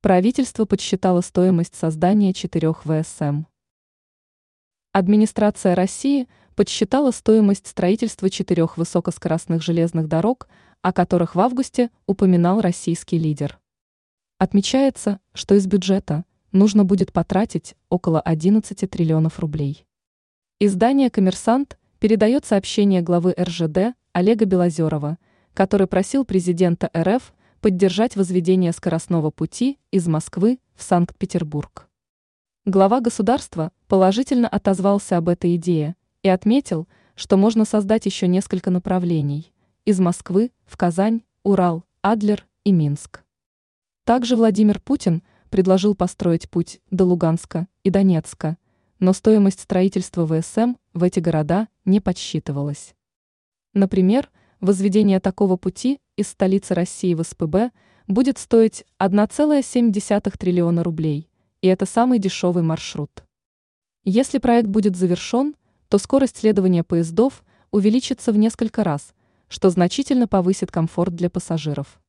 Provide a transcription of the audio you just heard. Правительство подсчитало стоимость создания 4 ВСМ. Администрация России подсчитала стоимость строительства 4 высокоскоростных железных дорог, о которых в августе упоминал российский лидер. Отмечается, что из бюджета нужно будет потратить около 11 триллионов рублей. Издание «Коммерсант» передает сообщение главы РЖД Олега Белозерова, который просил президента РФ поддержать возведение скоростного пути из Москвы в Санкт-Петербург. Глава государства положительно отозвался об этой идее и отметил, что можно создать еще несколько направлений – из Москвы в Казань, Урал, Адлер и Минск. Также Владимир Путин предложил построить путь до Луганска и Донецка, но стоимость строительства ВСМ в эти города не подсчитывалась. Например, возведение такого пути из столицы России в СПб будет стоить 1,7 триллиона рублей, и это самый дешевый маршрут. Если проект будет завершен, то скорость следования поездов увеличится в несколько раз, что значительно повысит комфорт для пассажиров.